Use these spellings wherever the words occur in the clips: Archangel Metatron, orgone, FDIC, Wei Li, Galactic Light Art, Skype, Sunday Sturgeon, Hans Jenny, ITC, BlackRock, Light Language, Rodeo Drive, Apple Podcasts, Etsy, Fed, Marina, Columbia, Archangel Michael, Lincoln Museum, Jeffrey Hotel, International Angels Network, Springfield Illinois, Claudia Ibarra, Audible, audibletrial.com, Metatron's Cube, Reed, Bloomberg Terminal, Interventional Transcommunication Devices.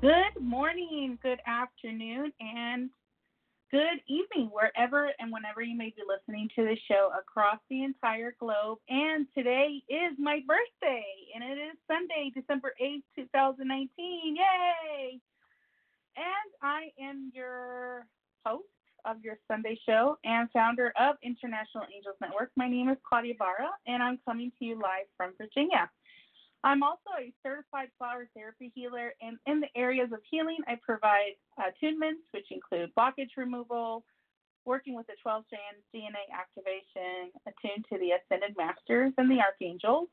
Good morning, good afternoon, and good evening, wherever and whenever you may be listening to the show across the entire globe. And today is my birthday, and it is Sunday, December 8th, 2019. Yay! And I am your host of your Sunday show and founder of International Angels Network. My name is Claudia Ibarra, and I'm coming to you live from Virginia. I'm also a certified flower therapy healer, and in the areas of healing, I provide attunements, which include blockage removal, working with the 12 strands, DNA activation, attuned to the Ascended Masters and the Archangels.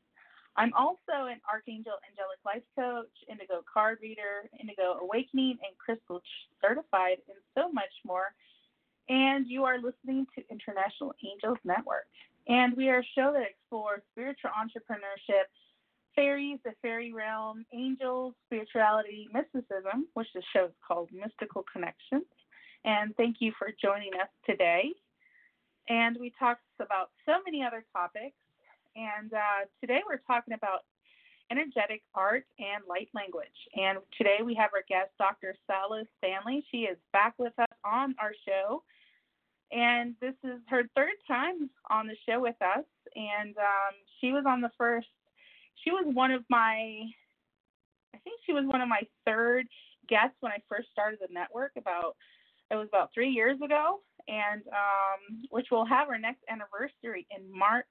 I'm also an Archangel Angelic Life Coach, Indigo Card Reader, Indigo Awakening, and Crystal Certified, and so much more. And you are listening to International Angels Network, and we are a show that explores spiritual entrepreneurship, fairies, the fairy realm, angels, spirituality, mysticism, which the show is called Mystical Connections. And thank you for joining us today. And we talked about so many other topics. And today we're talking about energetic art and light language. And today we have our guest, Dr. Salo Stanley. She is back with us on our show. And this is her third time on the show with us. And she was on the first. She was one of my third guests when I first started the network about 3 years ago, and which will have our next anniversary in March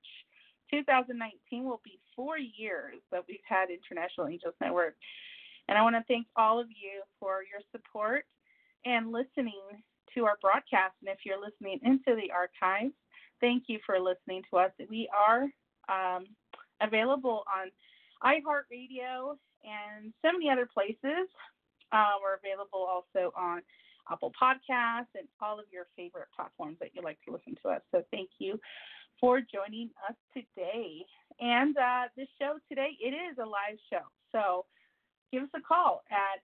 2019 will be 4 years that we've had International Angels Network. And I want to thank all of you for your support and listening to our broadcast. And if you're listening into the archives, thank you for listening to us. We are available on iHeartRadio and so many other places. We're available also on Apple Podcasts and all of your favorite platforms that you like to listen to us. So thank you for joining us today. And this show today, it is a live show. So give us a call at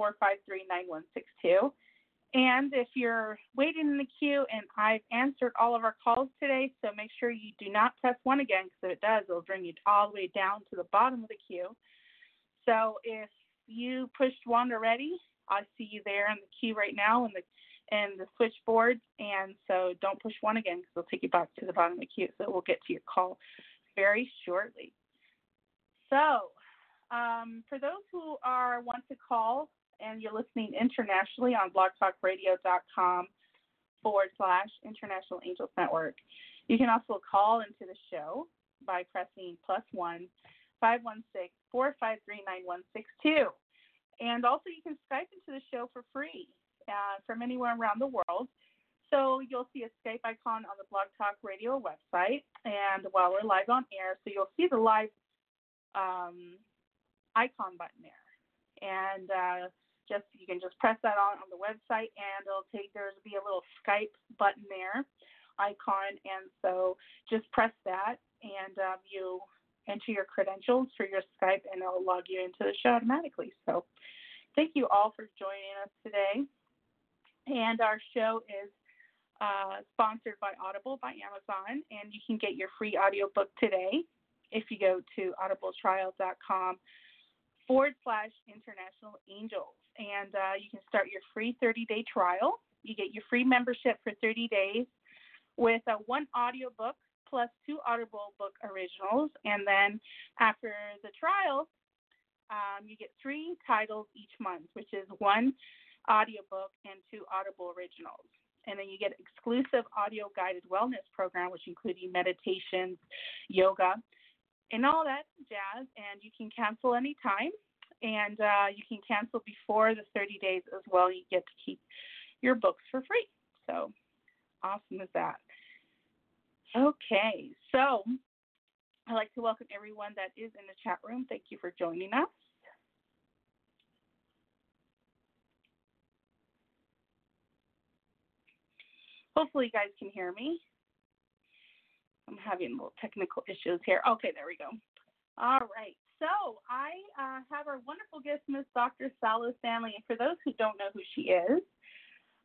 516-453-9162. And if you're waiting in the queue, and I've answered all of our calls today, so make sure you do not press 1 again, because if it does, it'll bring you all the way down to the bottom of the queue. So if you pushed 1 already, I see you there in the queue right now in the switchboard, and so don't push 1 again, because it'll take you back to the bottom of the queue, so we'll get to your call very shortly. So for those who want to call, and you're listening internationally on blogtalkradio.com / International Angels Network. You can also call into the show by pressing +1 516-453-9162. And also you can Skype into the show for free from anywhere around the world. So you'll see a Skype icon on the Blog Talk Radio website, and while we're live on air, so you'll see the live icon button there. And you can just press that on the website, and there'll be a little Skype button there, icon, and so just press that, and you enter your credentials for your Skype, and it'll log you into the show automatically. So thank you all for joining us today. And our show is sponsored by Audible, by Amazon, and you can get your free audiobook today if you go to audibletrial.com / International Angels, and you can start your free 30-day trial. You get your free membership for 30 days with 1 audiobook plus 2 Audible book originals, and then after the trial, you get 3 titles each month, which is 1 audiobook and 2 Audible originals. And then you get exclusive audio-guided wellness program, which including meditations, yoga, and all that jazz, and you can cancel anytime, and you can cancel before the 30 days as well. You get to keep your books for free. So awesome is that. Okay, so I'd like to welcome everyone that is in the chat room. Thank you for joining us. Hopefully you guys can hear me. I'm having a little technical issues here. Okay, there we go. All right. So I have our wonderful guest, Ms. Dr. Salo Stanley. And for those who don't know who she is,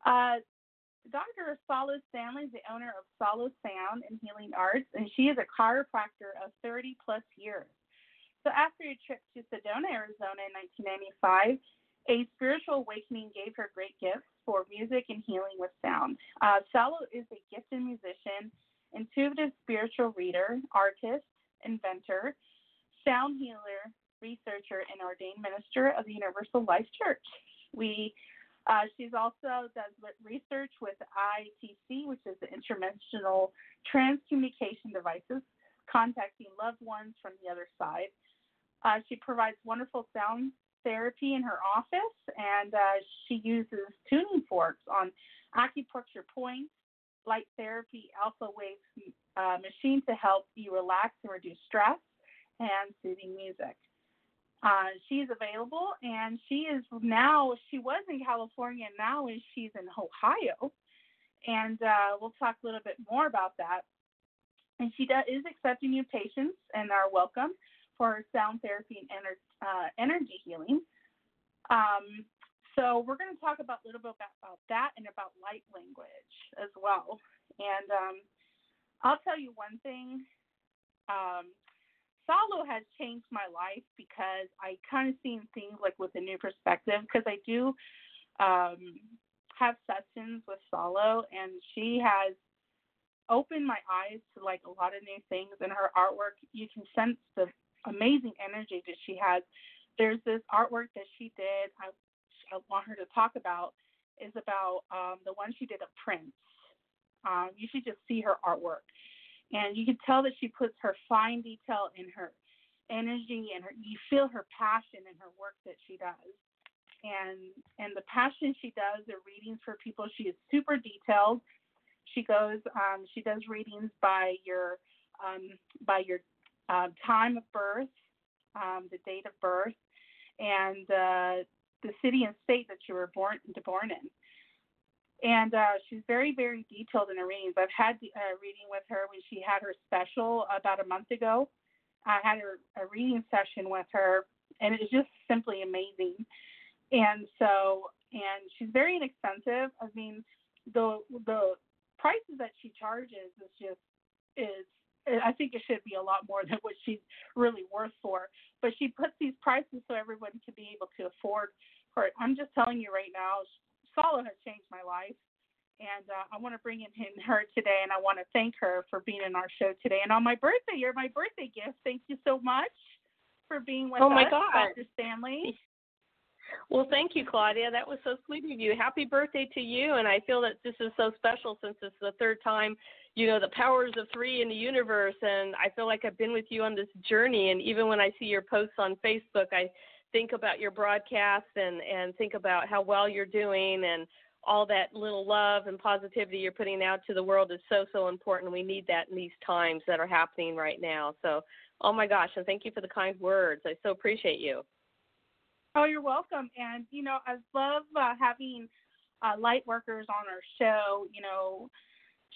Dr. Salo Stanley is the owner of Salo Sound and Healing Arts, and she is a chiropractor of 30-plus years. So after a trip to Sedona, Arizona in 1995, a spiritual awakening gave her great gifts for music and healing with sound. Salo is a gifted musician, intuitive spiritual reader, artist, inventor, sound healer, researcher, and ordained minister of the Universal Life Church. She's also does research with ITC, which is the Interventional Transcommunication Devices, contacting loved ones from the other side. She provides wonderful sound therapy in her office, and she uses tuning forks on acupuncture points, light therapy, alpha wave machine to help you relax and reduce stress, and soothing music. She's available, and she was in California, now she's in Ohio, and we'll talk a little bit more about that. And she is accepting new patients and are welcome for her sound therapy and energy healing. So we're going to talk about a little bit about that and about light language as well. And I'll tell you one thing. Salo has changed my life because I kind of seen things like with a new perspective, because I do have sessions with Salo, and she has opened my eyes to like a lot of new things in her artwork. You can sense the amazing energy that she has. There's this artwork that she did, I want her to talk about, is about the one she did of Prince. You should just see her artwork. And you can tell that she puts her fine detail in her energy, and you feel her passion in her work that she does. And the passion she does, the readings for people, she is super detailed. She goes, she does readings by your time of birth, the date of birth, and the city and state that you were born in. And she's very, very detailed in her readings. I've had a reading with her when she had her special about a month ago. I had a reading session with her, and it was just simply amazing. And she's very inexpensive. I mean, the prices that she charges is I think it should be a lot more than what she's really worth for. But she puts these prices so everyone can be able to afford her. I'm just telling you right now, Salo has changed my life, and I want to bring in her today, and I want to thank her for being in our show today. And on my birthday, you're my birthday gift. Thank you so much for being with us. Oh, my God. Dr. Stanley. Well, thank you, Claudia. That was so sweet of you. Happy birthday to you, and I feel that this is so special since it's the third time, you know, the powers of three in the universe, and I feel like I've been with you on this journey, and even when I see your posts on Facebook, I think about your broadcast and think about how well you're doing, and all that little love and positivity you're putting out to the world is so, so important. We need that in these times that are happening right now. So, oh my gosh, and thank you for the kind words. I so appreciate you. Oh, you're welcome. And, you know, I love having light workers on our show, you know,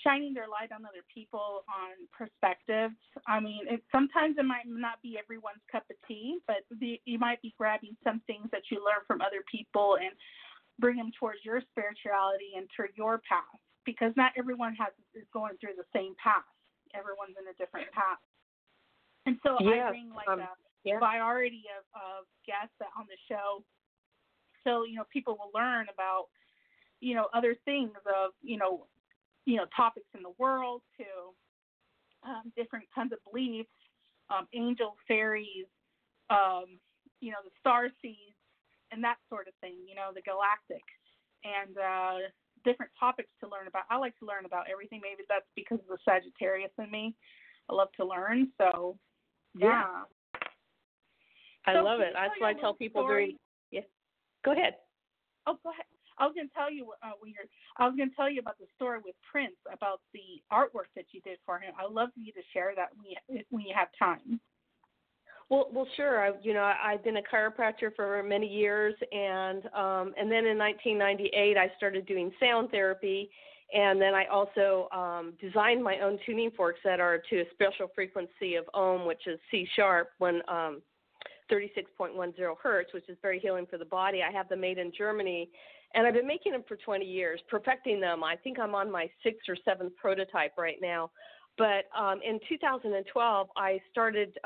shining their light on other people, on perspectives. I mean, sometimes it might not be everyone's cup of tea, but you might be grabbing some things that you learn from other people and bring them towards your spirituality and to your path, because not everyone is going through the same path. Everyone's in a different path. And so I bring like a variety of guests on the show. So, you know, people will learn about, you know, other things of, you know, topics in the world to different kinds of beliefs, angels, fairies, you know, the star seeds and that sort of thing, you know, the galactic and different topics to learn about. I like to learn about everything. Maybe that's because of the Sagittarius in me. I love to learn. So, yeah. I love it. That's why I tell people during. Yeah. Go ahead. Oh, go ahead. I was going to tell you about the story with Prince, about the artwork that you did for him. I'd love for you to share that when you have time. Well, sure. I've been a chiropractor for many years, and then in 1998 I started doing sound therapy, and then I also designed my own tuning forks that are to a special frequency of ohm, which is C sharp, 36.10 hertz, which is very healing for the body. I have them made in Germany, and I've been making them for 20 years, perfecting them. I think I'm on my 6th or 7th prototype right now. But in 2012, I started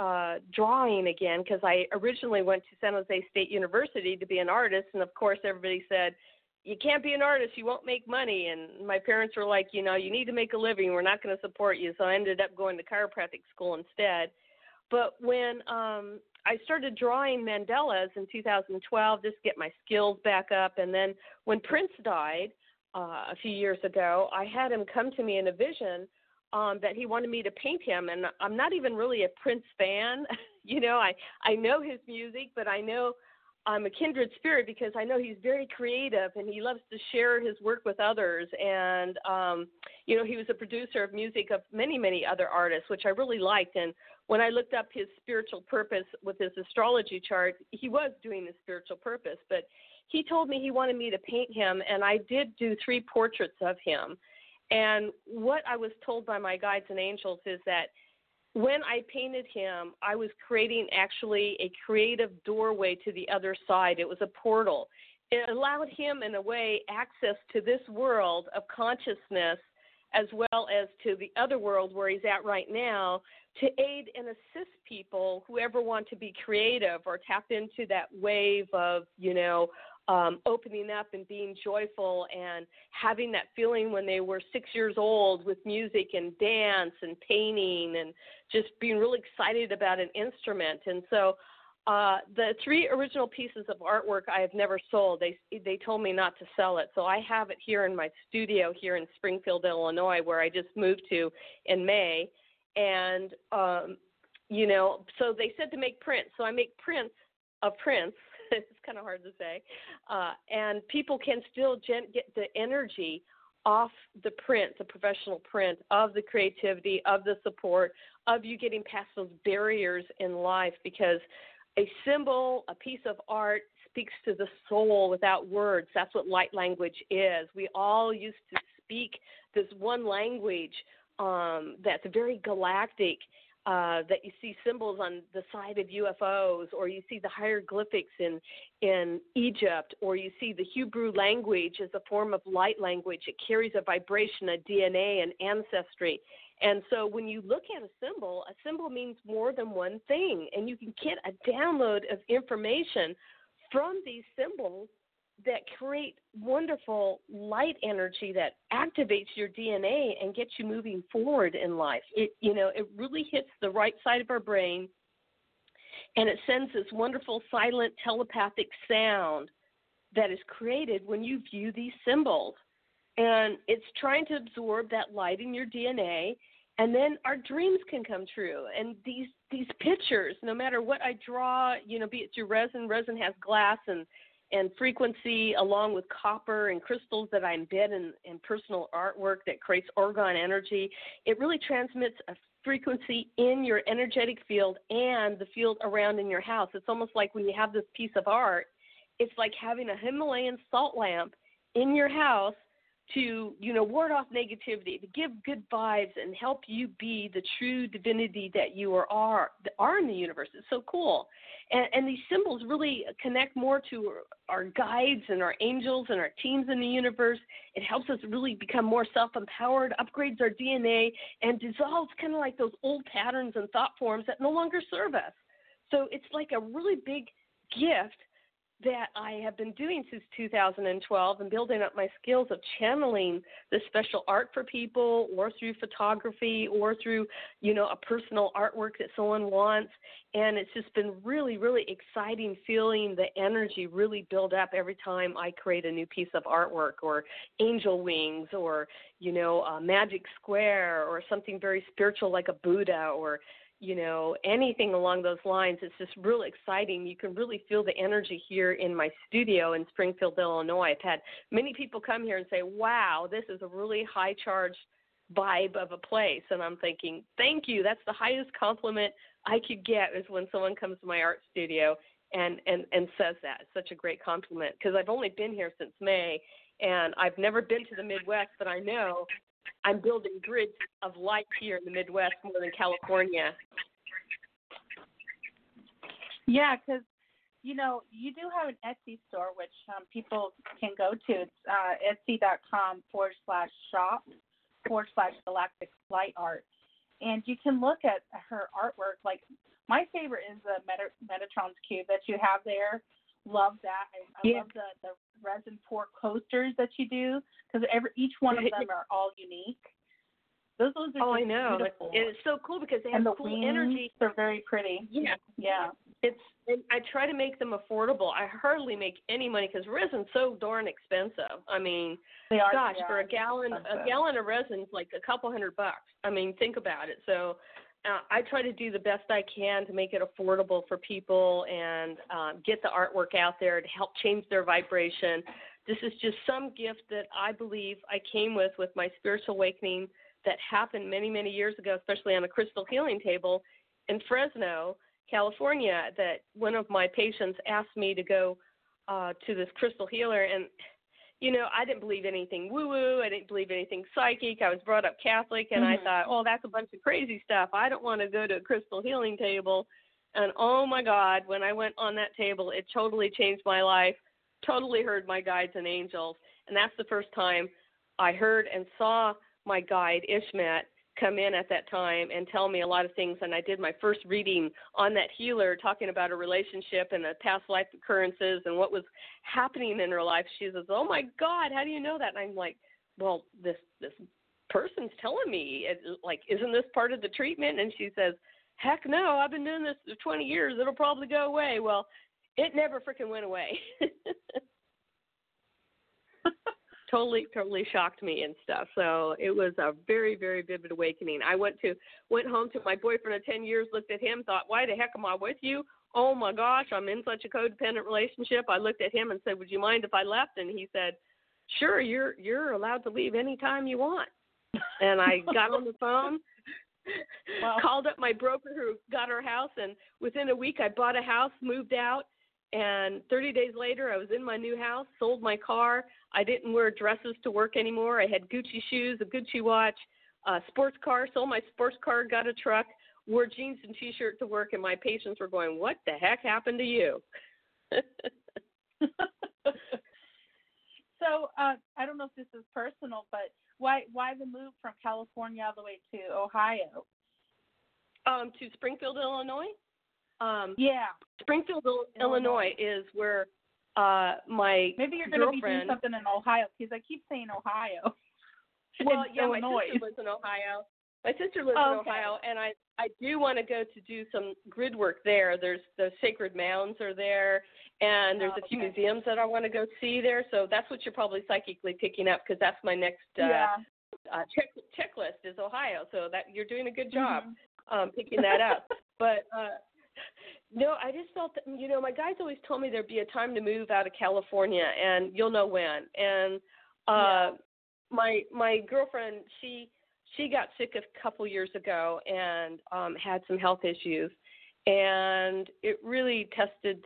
drawing again because I originally went to San Jose State University to be an artist. And, of course, everybody said, you can't be an artist, you won't make money. And my parents were like, you know, you need to make a living. We're not going to support you. So I ended up going to chiropractic school instead. But when I started drawing mandalas in 2012 just to get my skills back up, and then when Prince died a few years ago, I had him come to me in a vision that he wanted me to paint him. And I'm not even really a Prince fan. You know, I know his music, but I know I'm a kindred spirit because I know he's very creative and he loves to share his work with others. And, you know, he was a producer of music of many, many other artists, which I really liked. And when I looked up his spiritual purpose with his astrology chart, he was doing his spiritual purpose. But he told me he wanted me to paint him, and I did do 3 portraits of him. And what I was told by my guides and angels is that when I painted him, I was creating actually a creative doorway to the other side. It was a portal. It allowed him, in a way, access to this world of consciousness as well as to the other world where he's at right now to aid and assist people who ever want to be creative or tap into that wave of, you know, opening up and being joyful and having that feeling when they were 6 years old with music and dance and painting and just being really excited about an instrument. And so the 3 original pieces of artwork I have never sold. They told me not to sell it. So I have it here in my studio here in Springfield, Illinois, where I just moved to in May. And, you know, so they said to make prints. So I make prints of prints. It's kind of hard to say. And people can still get the energy off the print, the professional print, of the creativity, of the support, of you getting past those barriers in life, because a symbol, a piece of art speaks to the soul without words. That's what light language is. We all used to speak this one language that's very galactic. That you see symbols on the side of UFOs, or you see the hieroglyphics in Egypt, or you see the Hebrew language as a form of light language. It carries a vibration, a DNA, an ancestry. And so when you look at a symbol means more than one thing, and you can get a download of information from these symbols that create wonderful light energy that activates your DNA and gets you moving forward in life. It really hits the right side of our brain, and it sends this wonderful silent telepathic sound that is created when you view these symbols. And it's trying to absorb that light in your DNA, and then our dreams can come true. And these pictures, no matter what I draw, be it through resin has glass and frequency, along with copper and crystals that I embed in personal artwork that creates orgone energy. It really transmits a frequency in your energetic field and the field around in your house. It's almost like when you have this piece of art, it's like having a Himalayan salt lamp in your house to, ward off negativity, to give good vibes and help you be the true divinity that you are in the universe. It's so cool. And these symbols really connect more to our guides and our angels and our teams in the universe. It helps us really become more self-empowered, upgrades our DNA, and dissolves kind of like those old patterns and thought forms that no longer serve us. So it's like a really big gift that I have been doing since 2012 and building up my skills of channeling this special art for people, or through photography, or through, a personal artwork that someone wants. And it's just been really, really exciting feeling the energy really build up every time I create a new piece of artwork, or angel wings, or, a magic square, or something very spiritual like a Buddha, or anything along those lines. It's just really exciting. You can really feel the energy here in my studio in Springfield, Illinois. I've had many people come here and say, wow, this is a really high-charged vibe of a place. And I'm thinking, thank you. That's the highest compliment I could get is when someone comes to my art studio and says that. It's such a great compliment, because I've only been here since May, and I've never been to the Midwest, but I know I'm building grids of light here in the Midwest more than California. Yeah, because, you do have an Etsy store, which people can go to. It's etsy.com/shop/Galactic Light Art. And you can look at her artwork. Like, my favorite is the Metatron's Cube that you have there. Love that. I love the resin pour coasters that you do, because each one of them are all unique. Those are I know. Beautiful. It's so cool because they have the cool wings, energy. They're very pretty. Yeah. I try to make them affordable. I hardly make any money because resin's so darn expensive. I mean, for a gallon of resin's like a couple $100. I mean, think about it. So I try to do the best I can to make it affordable for people and get the artwork out there to help change their vibration. This is just some gift that I believe I came with my spiritual awakening that happened many, many years ago, especially on a crystal healing table in Fresno, California, that one of my patients asked me to go to this crystal healer. And, you know, I didn't believe anything woo-woo. I didn't believe anything psychic. I was brought up Catholic, and I thought, that's a bunch of crazy stuff. I don't want to go to a crystal healing table. And, oh, my God, when I went on that table, it totally changed my life, totally heard my guides and angels. And that's the first time I heard and saw my guide, Ishmael, come in at that time and tell me a lot of things. And I did my first reading on that healer, talking about a relationship and past life occurrences and what was happening in her life. She says, oh, my God, how do you know that? And I'm like, well, this person's telling me, isn't this part of the treatment? And she says, heck no, I've been doing this for 20 years. It'll probably go away. Well, it never freaking went away. Totally shocked me and stuff. So it was a very, very vivid awakening. I went home to my boyfriend of 10 years, looked at him, thought, why the heck am I with you? Oh, my gosh, I'm in such a codependent relationship. I looked at him and said, would you mind if I left? And he said, sure, you're allowed to leave anytime you want. And I got on the phone, called up my broker who got our house, and within a week I bought a house, moved out, and 30 days later, I was in my new house, sold my car. I didn't wear dresses to work anymore. I had Gucci shoes, a Gucci watch, a sports car, sold my sports car, got a truck, wore jeans and T-shirt to work, and my patients were going, what the heck happened to you? So I don't know if this is personal, but why the move from California all the way to Ohio? To Springfield, Illinois? Springfield, Illinois is where my maybe you're going to be doing something in Ohio, because I keep saying Ohio. Well, Illinois. My sister lives in Ohio. In Ohio, and I do want to go to do some grid work there. There's the sacred mounds are there, and there's a few museums that I want to go see there. So that's what you're probably psychically picking up, because that's my next checklist is Ohio. So that you're doing a good job picking that up, but. No, I just felt that, my guys always told me there'd be a time to move out of California, and you'll know when. And my girlfriend, she got sick a couple years ago and had some health issues, and it really tested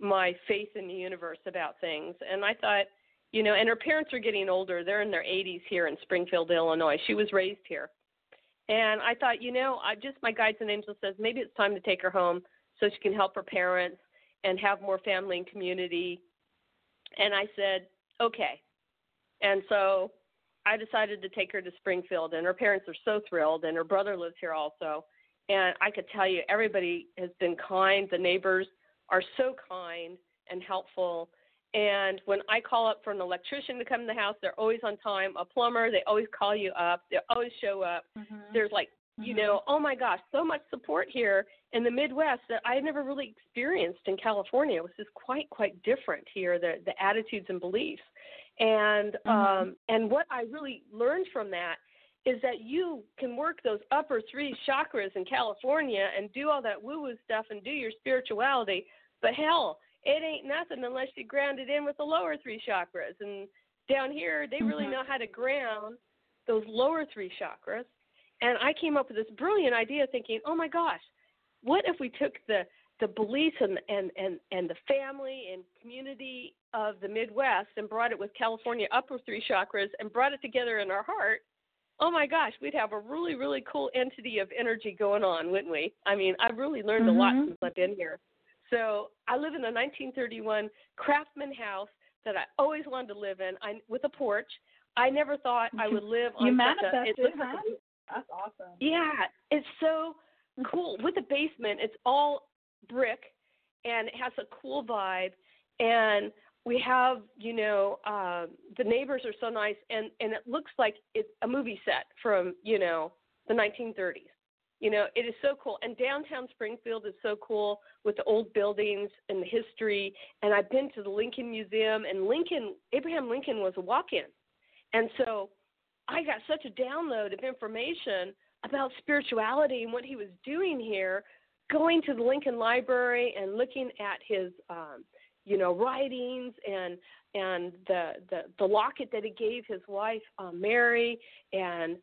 my faith in the universe about things. And I thought, and her parents are getting older. They're in their 80s here in Springfield, Illinois. She was raised here. And I thought, my guides and angels says maybe it's time to take her home so she can help her parents and have more family and community. And I said, okay. And so I decided to take her to Springfield, and her parents are so thrilled, and her brother lives here also. And I could tell you, everybody has been kind. The neighbors are so kind and helpful. And when I call up for an electrician to come to the house, they're always on time. A plumber, they always call you up. They always show up. Mm-hmm. There's oh, my gosh, so much support here in the Midwest that I had never really experienced in California. It was just quite different here, the attitudes and beliefs. And and what I really learned from that is that you can work those upper three chakras in California and do all that woo-woo stuff and do your spirituality, but hell, it ain't nothing unless you ground it in with the lower three chakras. And down here, they really know how to ground those lower three chakras. And I came up with this brilliant idea thinking, oh, my gosh, what if we took the beliefs and the family and community of the Midwest and brought it with California upper three chakras and brought it together in our heart? Oh, my gosh, we'd have a really, really cool entity of energy going on, wouldn't we? I mean, I've really learned a lot since I've been here. So I live in a 1931 craftsman house that I always wanted to live in, with a porch. I never thought I would live on such a... You manifested, huh? That's awesome. Yeah, it's so cool. With the basement, it's all brick, and it has a cool vibe. And we have, you know, the neighbors are so nice, and it looks like it's a movie set from, you know, the 1930s. You know, it is so cool. And downtown Springfield is so cool with the old buildings and the history. And I've been to the Lincoln Museum, and Abraham Lincoln was a walk-in. And so I got such a download of information about spirituality and what he was doing here, going to the Lincoln Library and looking at his, you know, writings and the locket that he gave his wife, Mary, and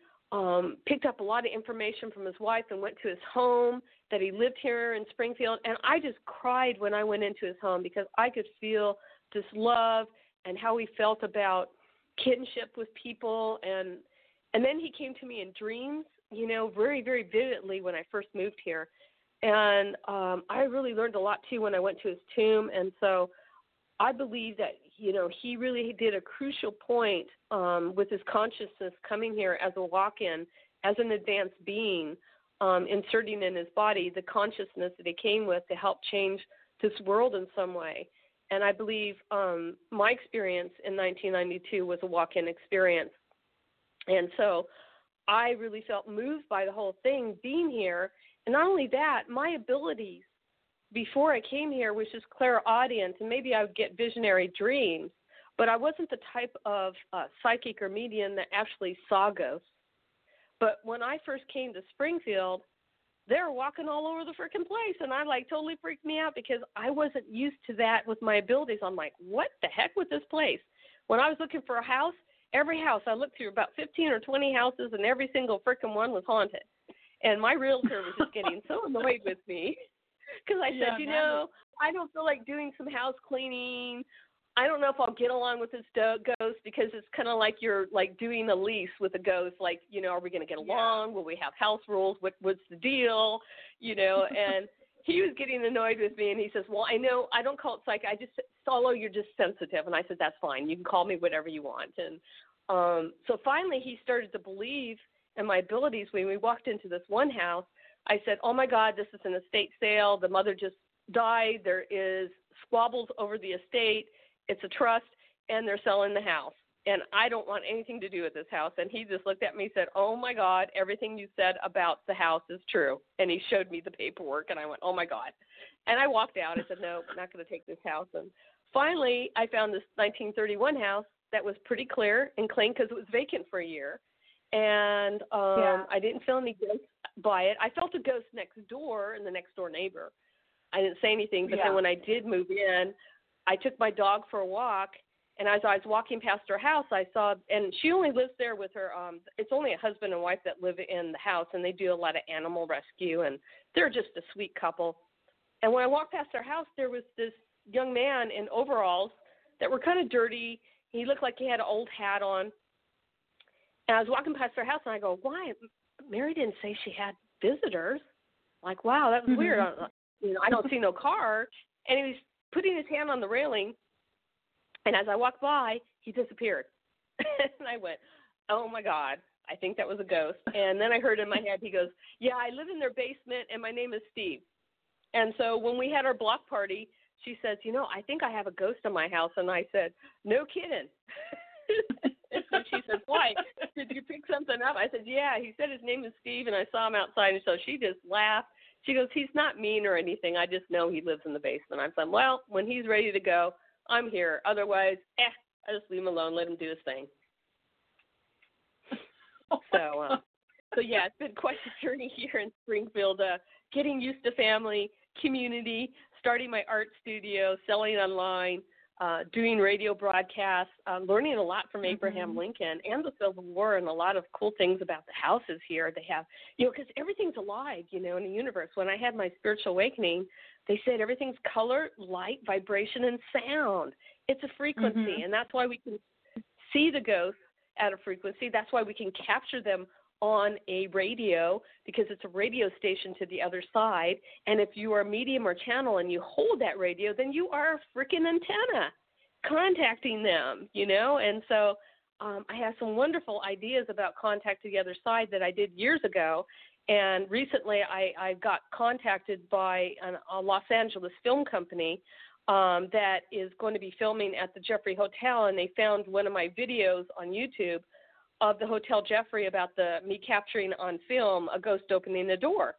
picked up a lot of information from his wife and went to his home that he lived here in Springfield. And I just cried when I went into his home because I could feel this love and how he felt about kinship with people. And then he came to me in dreams, you know, very, very vividly when I first moved here. And I really learned a lot, too, when I went to his tomb. And so I believe that, you know, he really did a crucial point with his consciousness coming here as a walk-in, as an advanced being, inserting in his body the consciousness that he came with to help change this world in some way. And I believe my experience in 1992 was a walk-in experience. And so I really felt moved by the whole thing being here. And not only that, my abilities before I came here was just clairaudient, and maybe I would get visionary dreams, but I wasn't the type of psychic or medium that actually saw ghosts. But when I first came to Springfield, they were walking all over the freaking place, and I, like, totally freaked me out because I wasn't used to that with my abilities. I'm like, what the heck with this place? When I was looking for a house, every house, I looked through about 15 or 20 houses, and every single freaking one was haunted. And my realtor was just getting so annoyed with me. Because I said, you know, I don't feel like doing some house cleaning. I don't know if I'll get along with this ghost because it's kind of like you're, like, doing a lease with a ghost. Like, you know, are we going to get along? Yeah. Will we have house rules? What's the deal? You know, and he was getting annoyed with me, and he says, well, I know, I don't call it psych. I just, Salo, you're just sensitive. And I said, that's fine. You can call me whatever you want. And so finally he started to believe in my abilities. When we walked into this one house, I said, oh, my God, this is an estate sale. The mother just died. There is squabbles over the estate. It's a trust, and they're selling the house. And I don't want anything to do with this house. And he just looked at me and said, oh, my God, everything you said about the house is true. And he showed me the paperwork, and I went, oh, my God. And I walked out. I said, no, I'm not going to take this house. And finally, I found this 1931 house that was pretty clear and clean because it was vacant for a year. And I didn't feel any ghosts by it. I felt a ghost next door and the next door neighbor. I didn't say anything, but then when I did move in, I took my dog for a walk, and as I was walking past her house, I saw, and she only lives there with her, it's only a husband and wife that live in the house, and they do a lot of animal rescue, and they're just a sweet couple. And when I walked past their house, there was this young man in overalls that were kind of dirty. He looked like he had an old hat on. And I was walking past their house, and I go, why? Mary didn't say she had visitors. Like, wow, that was weird. You know, I don't see no car. And he was putting his hand on the railing, and as I walked by, he disappeared. And I went, oh, my God, I think that was a ghost. And then I heard in my head, he goes, yeah, I live in their basement, and my name is Steve. And so when we had our block party, she says, you know, I think I have a ghost in my house. And I said, no kidding. And she said, why? Did you pick something up? I said, yeah. He said his name is Steve, and I saw him outside. And so she just laughed. She goes, he's not mean or anything. I just know he lives in the basement. I said, well, when he's ready to go, I'm here. Otherwise, I just leave him alone, let him do his thing. So, yeah, it's been quite a journey here in Springfield, getting used to family, community, starting my art studio, selling online, doing radio broadcasts, learning a lot from Abraham Lincoln and the Civil War, and a lot of cool things about the houses here. They have, you know, because everything's alive, you know, in the universe. When I had my spiritual awakening, they said everything's color, light, vibration, and sound. It's a frequency, and that's why we can see the ghosts at a frequency. That's why we can capture them on a radio, because it's a radio station to the other side. And if you are a medium or channel and you hold that radio, then you are a freaking antenna contacting them, you know? And so I have some wonderful ideas about Contact to the Other Side that I did years ago. And recently I got contacted by a Los Angeles film company that is going to be filming at the Jeffrey Hotel. And they found one of my videos on YouTube of the Hotel Jeffrey about me capturing on film a ghost opening the door.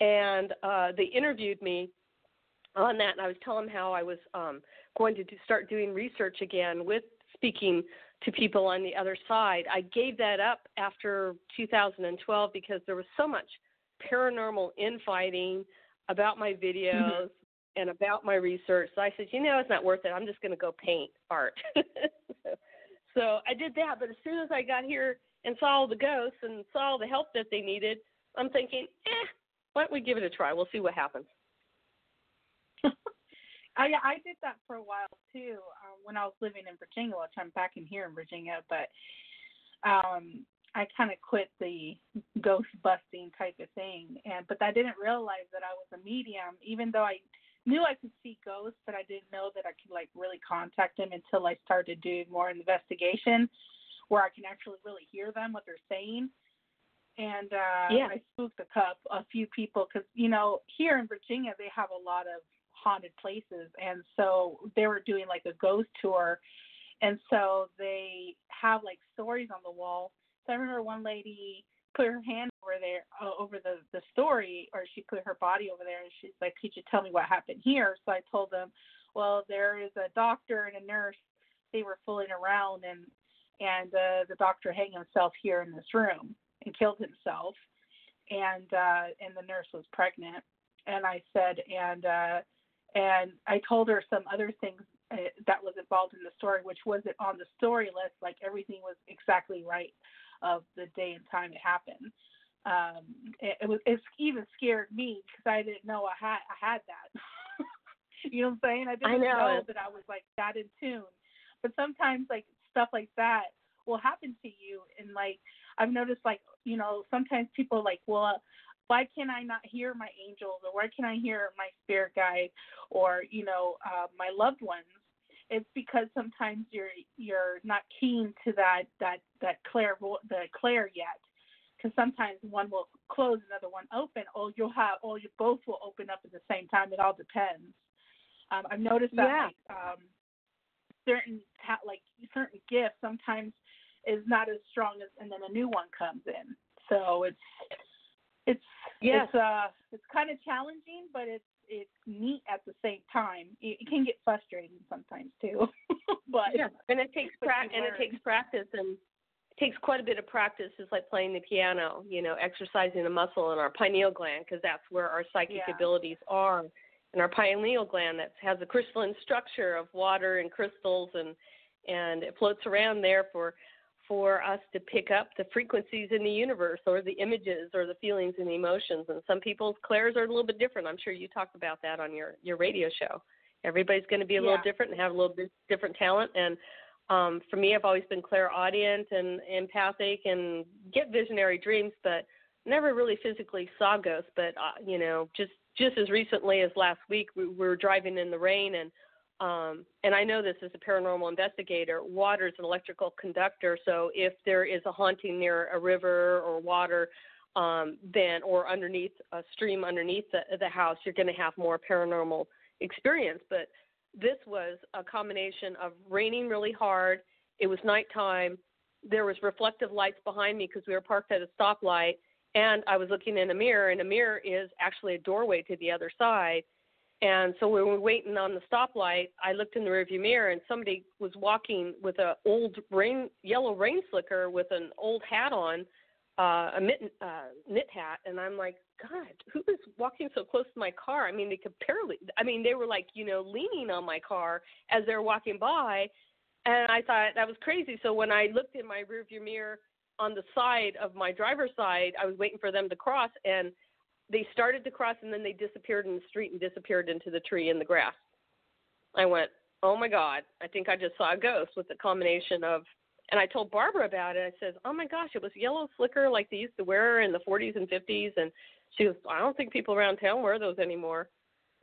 And they interviewed me on that. And I was telling them how I was going to start doing research again with speaking to people on the other side. I gave that up after 2012 because there was so much paranormal infighting about my videos and about my research. So I said, it's not worth it. I'm just going to go paint art. So I did that. But as soon as I got here and saw all the ghosts and saw all the help that they needed, I'm thinking, why don't we give it a try? We'll see what happens. I did that for a while, too, when I was living in Virginia, which I'm back in here in Virginia, but I kind of quit the ghost-busting type of thing, but I didn't realize that I was a medium, even though I knew I could see ghosts, but I didn't know that I could, really contact them until I started doing more investigation, where I can actually really hear them, what they're saying. And I spooked a few people, because, here in Virginia, they have a lot of haunted places, and so they were doing a ghost tour, and so they have stories on the wall. So I remember one lady put her hand over the story, or she put her body over there, and she's like, could you tell me what happened here? So I told them, well, there is a doctor and a nurse, they were fooling around, and the doctor hanged himself here in this room and killed himself, and the nurse was pregnant. And I said, and I told her some other things that was involved in the story, which wasn't on the story list. Everything was exactly right of the day and time it happened. It even scared me because I didn't know I had that. You know what I'm saying? I didn't know that I was that in tune. But sometimes stuff like that will happen to you. And I've noticed sometimes people why can I not hear my angels, or why can I hear my spirit guide, or my loved ones? It's because sometimes you're not keen to that clair yet, because sometimes one will close, another one open, or you both will open up at the same time. It all depends. I've noticed that certain gifts sometimes is not as strong as, and then a new one comes in. So it's kind of challenging, but it's neat at the same time. It can get frustrating sometimes too, but and it takes practice, and it takes quite a bit of practice. It's like playing the piano, exercising the muscle in our pineal gland, because that's where our psychic abilities are. And our pineal gland that has a crystalline structure of water and crystals, and it floats around there for us to pick up the frequencies in the universe, or the images, or the feelings and the emotions. And some people's clairs are a little bit different. I'm sure you talked about that on your radio show. Everybody's going to be a little different and have a little bit different talent. And for me, I've always been clairaudient and empathic and get visionary dreams, but never really physically saw ghosts. But, just as recently as last week, we were driving in the rain, and I know this as a paranormal investigator, water is an electrical conductor. So if there is a haunting near a river or water, or underneath a stream underneath the house, you're going to have more paranormal experience. But this was a combination of raining really hard. It was nighttime. There was reflective lights behind me because we were parked at a stoplight, and I was looking in a mirror, and a mirror is actually a doorway to the other side. And so when we were waiting on the stoplight, I looked in the rearview mirror, and somebody was walking with an old yellow rain slicker with an old hat on, knit hat. And I'm like, God, who is walking so close to my car? I mean, they were leaning on my car as they were walking by. And I thought that was crazy. So when I looked in my rearview mirror on the side of my driver's side, I was waiting for them to cross, and they started to cross, and then they disappeared in the street and disappeared into the tree in the grass. I went, oh, my God, I think I just saw a ghost with a combination of – and I told Barbara about it. I said, oh, my gosh, it was yellow slicker like they used to wear in the 40s and 50s. And she goes, I don't think people around town wear those anymore.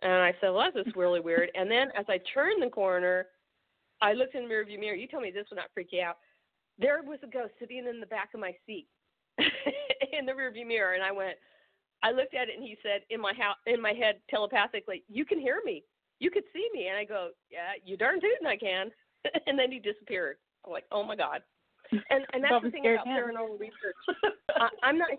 And I said, well, that's just really weird. And then as I turned the corner, I looked in the rearview mirror. You tell me this would not freak you out. there was a ghost sitting in the back of my seat in the rearview mirror. And I went, I looked at it, and he said in my head telepathically, "You can hear me. You could see me." And I go, "Yeah, you darn tootin' I can." And then he disappeared. I'm like, "Oh my God." And that's the thing about paranormal research. I'm not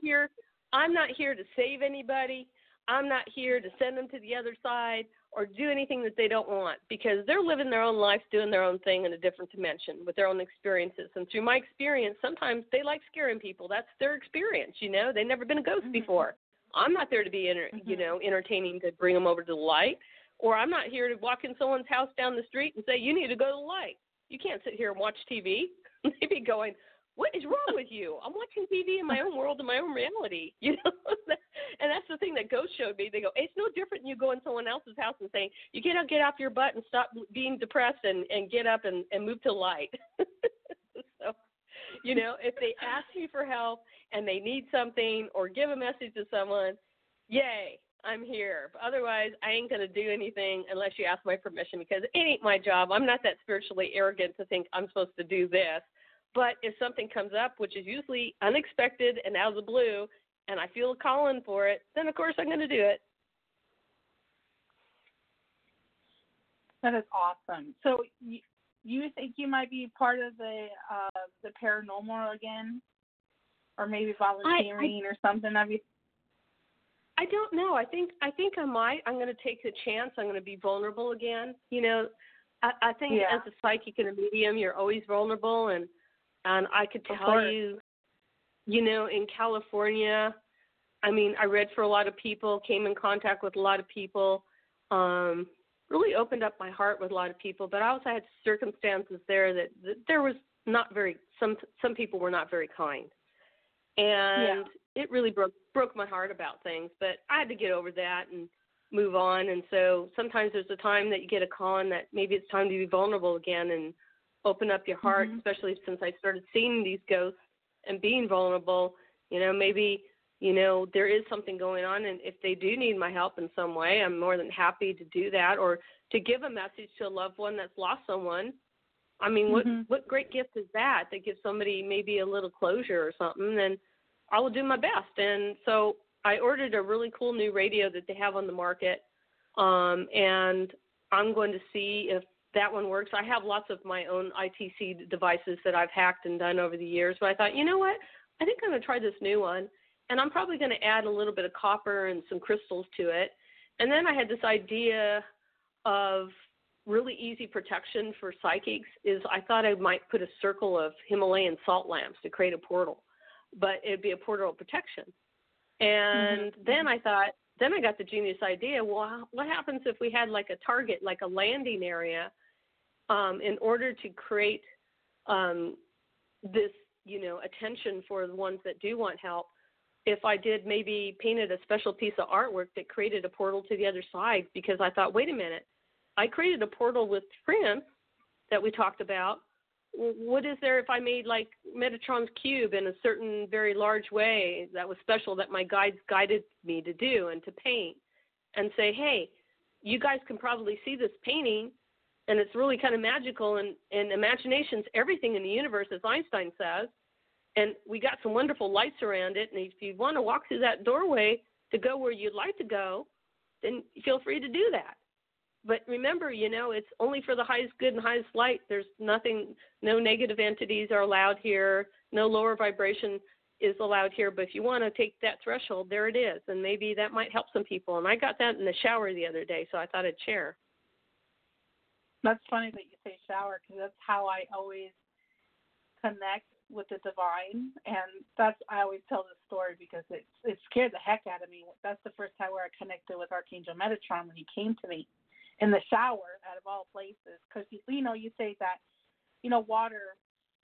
here to save anybody. I'm not here to send them to the other side or do anything that they don't want, because they're living their own lives, doing their own thing in a different dimension with their own experiences. And through my experience, sometimes they like scaring people. That's their experience, you know. They've never been a ghost mm-hmm. before. I'm not there to be, entertaining to bring them over to the light, or I'm not here to walk in someone's house down the street and say, "You need to go to the light. You can't sit here and watch TV." They'd be going, "What is wrong with you? I'm watching TV in my own world, in my own reality." You know, and that's the thing that ghosts showed me. They go, "It's no different than you go in someone else's house and saying, 'You cannot get off your butt and stop being depressed and get up and move to light.'" So, you know, if they ask you for help and they need something or give a message to someone, yay, I'm here. But otherwise, I ain't going to do anything unless you ask my permission, because it ain't my job. I'm not that spiritually arrogant to think I'm supposed to do this. But if something comes up, which is usually unexpected and out of the blue, and I feel a calling for it, then, of course, I'm going to do it. That is awesome. So you think you might be part of the paranormal again, or maybe volunteering or something? I don't know. I think I might. I'm going to take the chance. I'm going to be vulnerable again. You know, I think as a psychic and a medium, you're always vulnerable. And I could tell you, you know, in California, I mean, I read for a lot of people, came in contact with a lot of people, really opened up my heart with a lot of people. But I also had circumstances there that there was not very, some people were not very kind. And it really broke my heart about things. But I had to get over that and move on. And so sometimes there's a time that you get a call and that maybe it's time to be vulnerable again and open up your heart, mm-hmm. especially since I started seeing these ghosts and being vulnerable. You know, maybe, you know, there is something going on, and if they do need my help in some way, I'm more than happy to do that, or to give a message to a loved one that's lost someone. I mean, mm-hmm. what great gift is that? That gives somebody maybe a little closure or something, and I will do my best. And so I ordered a really cool new radio that they have on the market, and I'm going to see if that one works. I have lots of my own ITC devices that I've hacked and done over the years, but I thought, you know what? I think I'm going to try this new one, and I'm probably going to add a little bit of copper and some crystals to it. And then I had this idea of really easy protection for psychics is I thought I might put a circle of Himalayan salt lamps to create a portal, but it'd be a portal of protection. And mm-hmm. then I got the genius idea. Well, what happens if we had like a target, like a landing area? In order to create this, you know, attention for the ones that do want help, if I did maybe painted a special piece of artwork that created a portal to the other side, because I thought, wait a minute, I created a portal with Prince that we talked about. What is there if I made like Metatron's Cube in a certain very large way that was special that my guides guided me to do and to paint, and say, hey, you guys can probably see this painting, and it's really kind of magical, and imagination's everything in the universe, as Einstein says. And we got some wonderful lights around it, and if you want to walk through that doorway to go where you'd like to go, then feel free to do that. But remember, you know, it's only for the highest good and highest light. There's nothing, no negative entities are allowed here. No lower vibration is allowed here. But if you want to take that threshold, there it is, and maybe that might help some people. And I got that in the shower the other day, so I thought I'd share. That's funny that you say shower, because that's how I always connect with the divine, and that's, I always tell this story because it scared the heck out of me. That's the first time where I connected with Archangel Metatron, when he came to me in the shower, out of all places, because you know, you say that, you know, water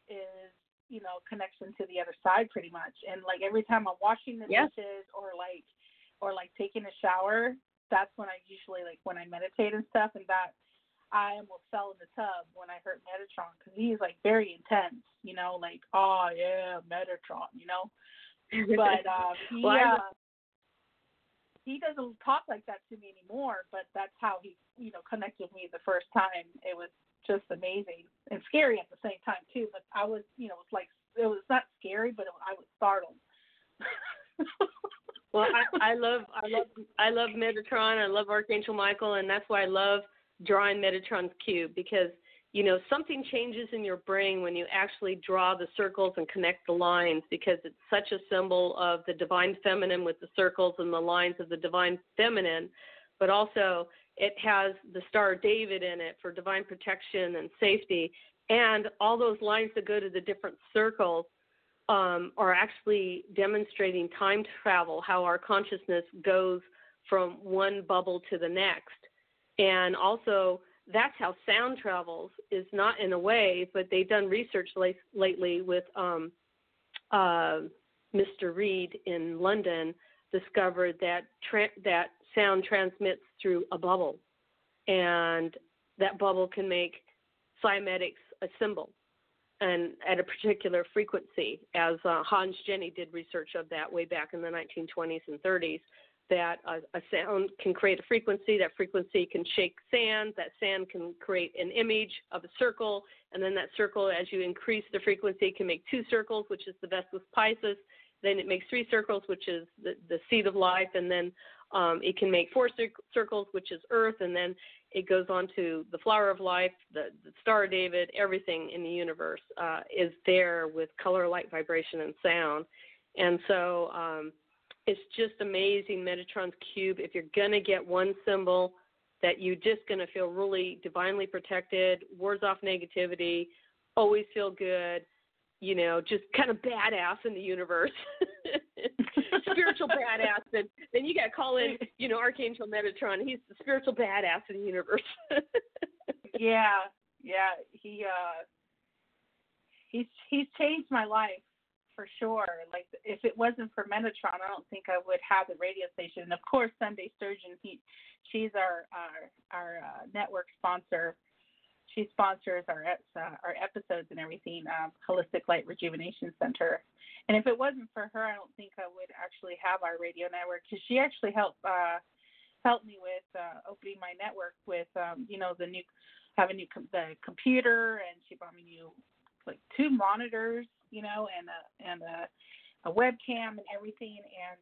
is, you know, connection to the other side pretty much, and like every time I'm washing the dishes or like taking a shower, that's when I usually like when I meditate and stuff, and that. I almost fell in the tub when I heard Metatron, because he's like very intense, you know, like, oh yeah, Metatron, you know. But he doesn't talk like that to me anymore. But that's how he, you know, connected with me the first time. It was just amazing and scary at the same time too. But I was, it's like, it was not scary, but I was startled. Well, I love Metatron. I love Archangel Michael, and that's why I love drawing Metatron's cube, because something changes in your brain when you actually draw the circles and connect the lines, because it's such a symbol of the divine feminine with the circles and the lines of the divine feminine, but also it has the Star David in it for divine protection and safety, and all those lines that go to the different circles are actually demonstrating time travel, how our consciousness goes from one bubble to the next. And also, that's how sound travels, is not in a way, but they've done research lately with Mr. Reed in London, discovered that that sound transmits through a bubble, and that bubble can make cymetics a symbol, and at a particular frequency, as Hans Jenny did research of that way back in the 1920s and 30s. That a sound can create a frequency, that frequency can shake sand, that sand can create an image of a circle, and then that circle, as you increase the frequency, can make two circles, which is the Vestus Pisces, then it makes three circles, which is the seed of life, and then it can make four circles, which is earth, and then it goes on to the flower of life, the Star David. Everything in the universe is there with color, light, vibration, and sound. And so it's just amazing, Metatron's cube. If you're going to get one symbol that you're just going to feel really divinely protected, wards off negativity, always feel good, just kind of badass in the universe, spiritual badass, then you got to call in, Archangel Metatron. He's the spiritual badass in the universe. Yeah. He's changed my life. For sure. Like, if it wasn't for Metatron, I don't think I would have the radio station. And of course, Sunday Sturgeon, she's our network sponsor. She sponsors our episodes and everything, Holistic Light Rejuvenation Center. And if it wasn't for her, I don't think I would actually have our radio network, because she actually helped me with opening my network with the computer, and she bought me new, like, 2 monitors. And a webcam and everything. And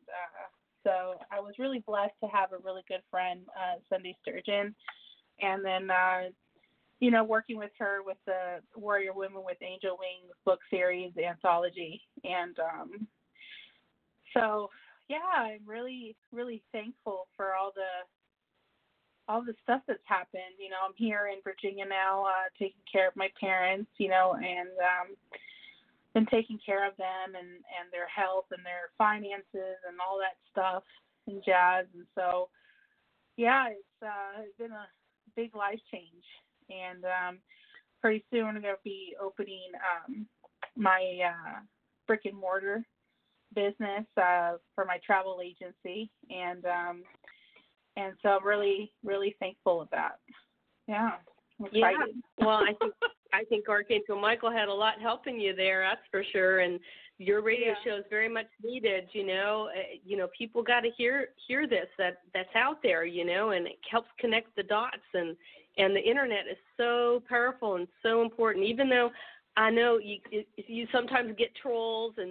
so I was really blessed to have a really good friend, Sunday Sturgeon. And then, working with her with the Warrior Women with Angel Wings book series, anthology. And I'm really, really thankful for all the stuff that's happened. I'm here in Virginia now, taking care of my parents, and been taking care of them and their health and their finances and all that stuff and jazz. And so, it's been a big life change. And pretty soon I'm going to be opening my brick and mortar business for my travel agency. And so I'm really, really thankful of that. Yeah. Yeah. Well, I think Archangel Michael had a lot helping you there, that's for sure. And your radio show is very much needed. People got to hear this that's out there. And it helps connect the dots. And the internet is so powerful and so important. Even though I know you sometimes get trolls and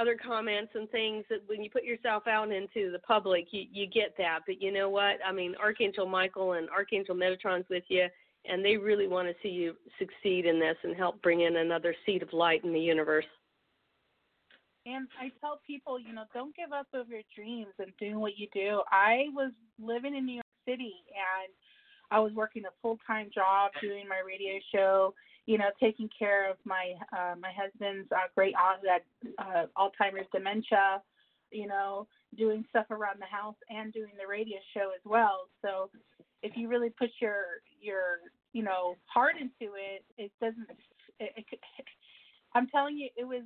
other comments and things that when you put yourself out into the public, you get that. But you know what? I mean, Archangel Michael and Archangel Metatron's with you. And they really want to see you succeed in this and help bring in another seed of light in the universe. And I tell people, don't give up of your dreams and doing what you do. I was living in New York City, and I was working a full-time job doing my radio show, taking care of my husband's great aunt who had Alzheimer's dementia, doing stuff around the house and doing the radio show as well. So if you really put your heart into it, I'm telling you, it was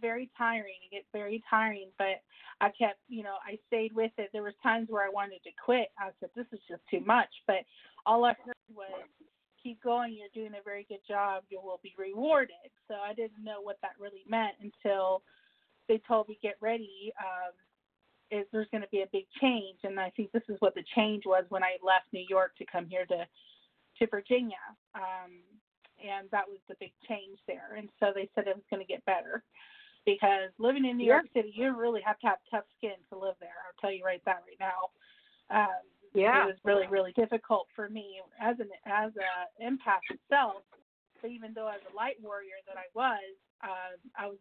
very tiring. It gets very tiring, but I kept, I stayed with it. There was times where I wanted to quit. I said, this is just too much. But all I heard was, keep going. You're doing a very good job. You will be rewarded. So I didn't know what that really meant until they told me, get ready. There's going to be a big change, and I think this is what the change was when I left New York to come here to to Virginia. And that was the big change there. And so they said it was going to get better, because living in New York City, you really have to have tough skin to live there. I'll tell you right now. It was really, really difficult for me as a empath itself. So even though as a light warrior that I was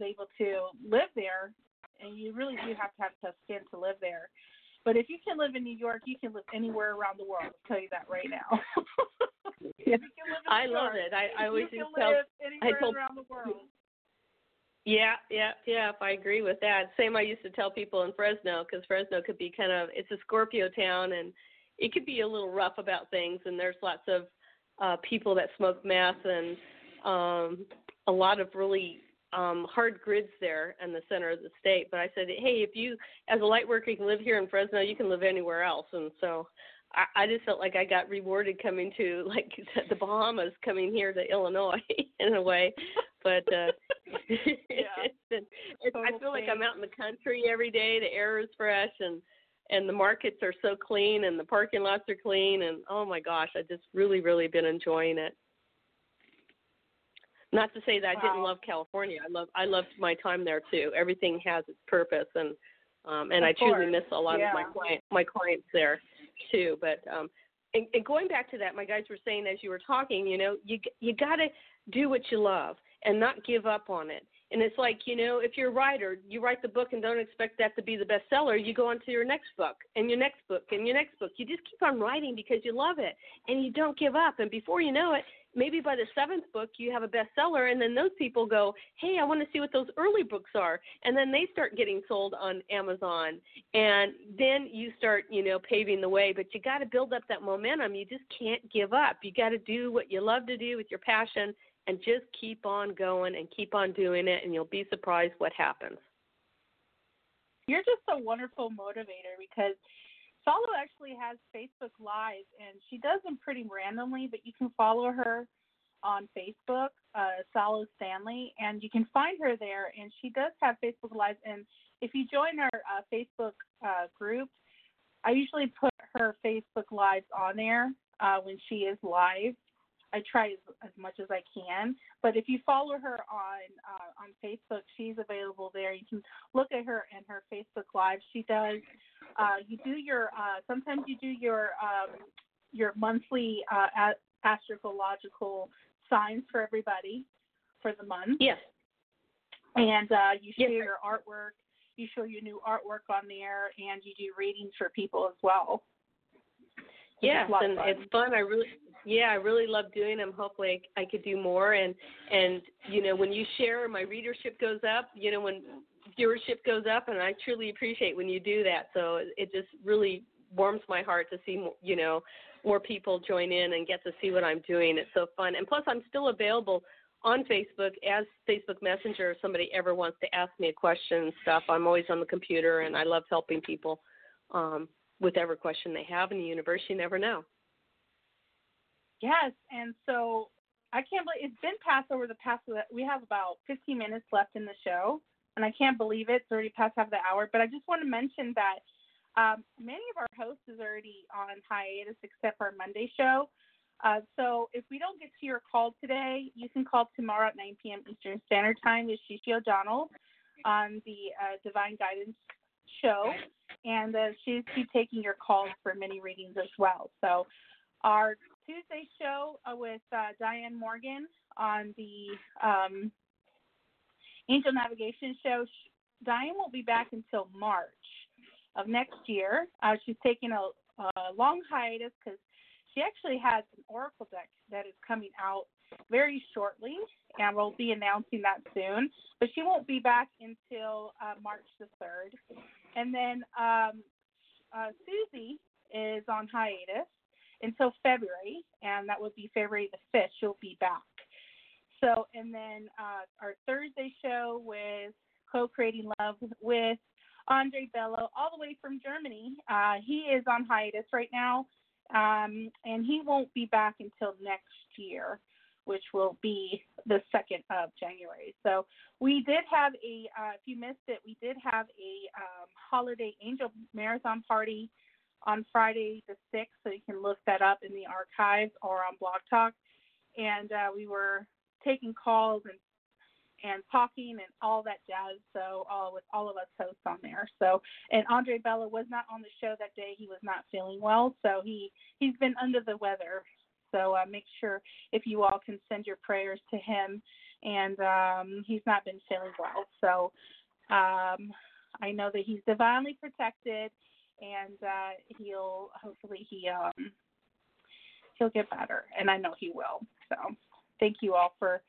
able to live there, and you really do have to have tough skin to live there. But if you can live in New York, you can live anywhere around the world. I'll tell you that right now. I love it. I always tell anywhere around the world. Yeah. I agree with that. Same I used to tell people in Fresno, because Fresno could be kind of, it's a Scorpio town, and it could be a little rough about things. And there's lots of people that smoke meth and a lot of really hard grids there in the center of the state. But I said, hey, if you, as a light worker, you can live here in Fresno, you can live anywhere else. And so I just felt like I got rewarded coming to, like you said, the Bahamas, coming here to Illinois in a way. But I feel like I'm out in the country every day. The air is fresh, and the markets are so clean, and the parking lots are clean. And, oh, my gosh, I've just really, really been enjoying it. Not to say that I didn't love California. I loved my time there, too. Everything has its purpose, and I truly miss a lot of my clients there, too. But and going back to that, my guys were saying as you were talking, you got to do what you love and not give up on it. And it's like, if you're a writer, you write the book and don't expect that to be the bestseller. You go on to your next book and your next book and your next book. You just keep on writing because you love it, and you don't give up. And before you know it, maybe by the seventh book, you have a bestseller, and then those people go, hey, I want to see what those early books are. And then they start getting sold on Amazon, and then you start, paving the way. But you got to build up that momentum. You just can't give up. You got to do what you love to do with your passion, and just keep on going and keep on doing it, and you'll be surprised what happens. You're just a wonderful motivator, because Salo actually has Facebook Live, and she does them pretty randomly, but you can follow her on Facebook, Salo Stanley, and you can find her there, and she does have Facebook Live. And if you join our Facebook group, I usually put her Facebook Lives on there when she is live. I try as much as I can, but if you follow her on Facebook, she's available there. You can look at her and her Facebook Live. She does. Sometimes you do your monthly astrological signs for everybody for the month. Yes. And you share your artwork. You show your new artwork on there, and you do readings for people as well. Yes, and it's fun. I really love doing them. Hopefully I could do more. And, when you share, my readership goes up, when viewership goes up, and I truly appreciate when you do that. So it just really warms my heart to see, more people join in and get to see what I'm doing. It's so fun. And plus I'm still available on Facebook as Facebook Messenger. If somebody ever wants to ask me a question and stuff, I'm always on the computer, and I love helping people with every question they have in the universe. You never know. Yes, and so I can't believe it's been we have about 15 minutes left in the show, and I can't believe it's already past half the hour. But I just want to mention that many of our hosts is already on hiatus except for our Monday show. So if we don't get to your call today, you can call tomorrow at 9 p.m. Eastern Standard Time with Shishi O'Donnell on the Divine Guidance show, and she's taking your calls for mini readings as well. So our Tuesday show with Diane Morgan on the Angel Navigation show. Diane won't be back until March of next year. She's taking a long hiatus because she actually has an oracle deck that is coming out very shortly, and we'll be announcing that soon. But she won't be back until March the 3rd. And then Susie is on hiatus until February, and that would be February the 5th. She'll be back. So, and then our Thursday show with Co-Creating Love with Andre Bello, all the way from Germany. He is on hiatus right now, and he won't be back until next year, which will be the 2nd of January. So we did have if you missed it, we did have a holiday angel marathon party on Friday the 6th, so you can look that up in the archives or on Blog Talk. And we were taking calls and talking and all that jazz, so with all of us hosts on there. So, and Andre Bello was not on the show that day. He was not feeling well, so he's been under the weather. So make sure if you all can send your prayers to him. And he's not been feeling well. So I know that he's divinely protected, and he'll get better. And I know he will. So thank you all for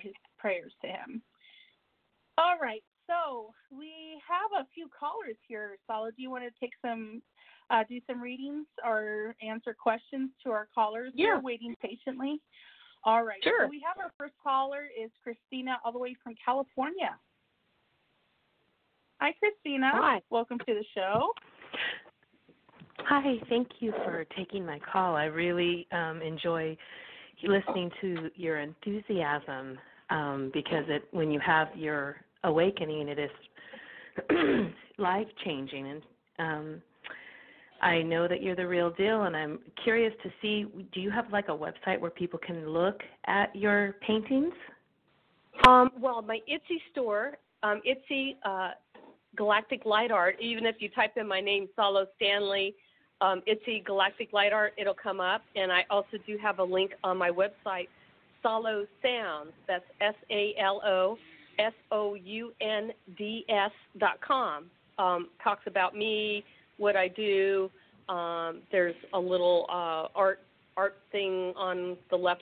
his prayers to him. All right. So we have a few callers here. Salo, do you want to take do some readings or answer questions to our callers? Yeah. We're waiting patiently. All right. Sure. So we have our first caller is Christina all the way from California. Hi, Christina. Hi. Welcome to the show. Hi. Thank you for taking my call. I really enjoy listening to your enthusiasm because when you have your awakening, it is life-changing. And I know that you're the real deal, and I'm curious to see, do you have like a website where people can look at your paintings? Well, my Etsy store, Etsy Galactic Light Art, even if you type in my name, Salo Stanley, Etsy Galactic Light Art, it'll come up. And I also do have a link on my website, Salo Sound, that's SaloSounds.com. Talks about me, what I do. There's a little art thing on the left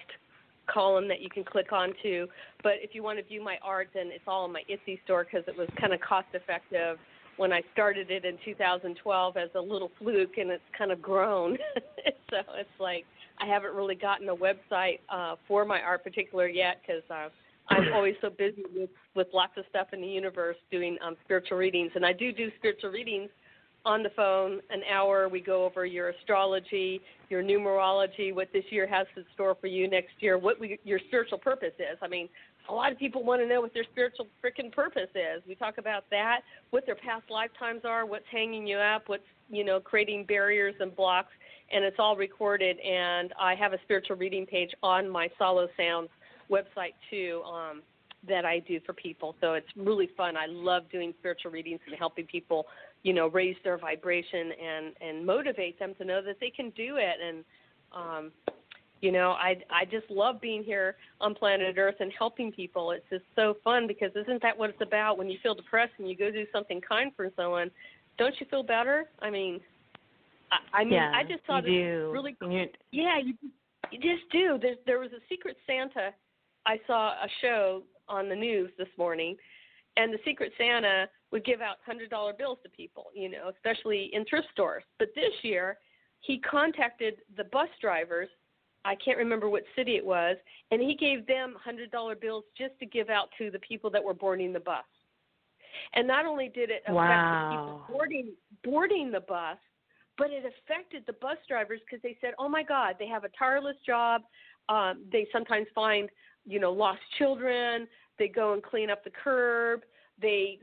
column that you can click onto. But if you want to view my art, then it's all in my Etsy store because it was kind of cost-effective when I started it in 2012 as a little fluke, and it's kind of grown. So it's like I haven't really gotten a website for my art particular yet because I'm always so busy with lots of stuff in the universe doing spiritual readings. And I do spiritual readings on the phone, an hour. We go over your astrology, your numerology, what this year has in store for you next year, your spiritual purpose is. I mean, a lot of people want to know what their spiritual freaking purpose is. We talk about that, what their past lifetimes are, what's hanging you up, what's, creating barriers and blocks, and it's all recorded. And I have a spiritual reading page on my Salo Sounds website, too, that I do for people. So it's really fun. I love doing spiritual readings and helping people raise their vibration and motivate them to know that they can do it. And, I just love being here on planet Earth and helping people. It's just so fun because isn't that what it's about? When you feel depressed and you go do something kind for someone, don't you feel better? I mean, I just thought it was really cool. Yeah, you just do. There was a Secret Santa. I saw a show on the news this morning, and the Secret Santa would give out $100 bills to people, especially in thrift stores. But this year, he contacted the bus drivers. I can't remember what city it was, and he gave them $100 bills just to give out to the people that were boarding the bus. And not only did it affect the people boarding the bus, but it affected the bus drivers because they said, oh, my God, they have a tireless job. They sometimes find, lost children. They go and clean up the curb. They,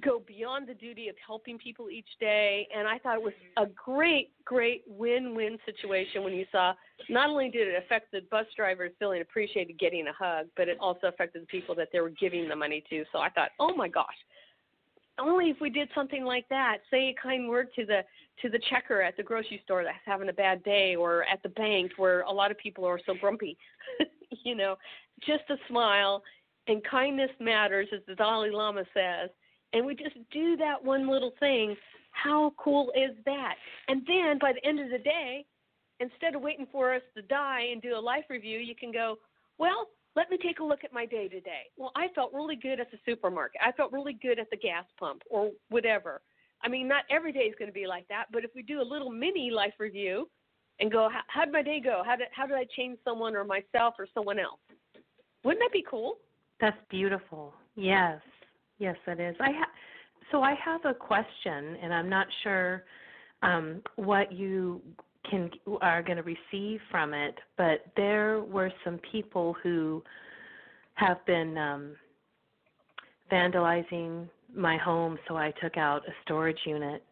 go beyond the duty of helping people each day. And I thought it was a great, great win-win situation when you saw not only did it affect the bus drivers feeling appreciated getting a hug, but it also affected the people that they were giving the money to. So I thought, oh, my gosh, only if we did something like that, say a kind word to the checker at the grocery store that's having a bad day or at the bank where a lot of people are so grumpy, just a smile. And kindness matters, as the Dalai Lama says. And we just do that one little thing. How cool is that? And then by the end of the day, instead of waiting for us to die and do a life review, you can go, well, let me take a look at my day today. Well, I felt really good at the supermarket. I felt really good at the gas pump or whatever. I mean, not every day is going to be like that. But if we do a little mini life review and go, how did my day go? How did I change someone or myself or someone else? Wouldn't that be cool? That's beautiful. Yes. Yes, it is. So I have a question, and I'm not sure what you are going to receive from it, but there were some people who have been vandalizing my home, so I took out a storage unit,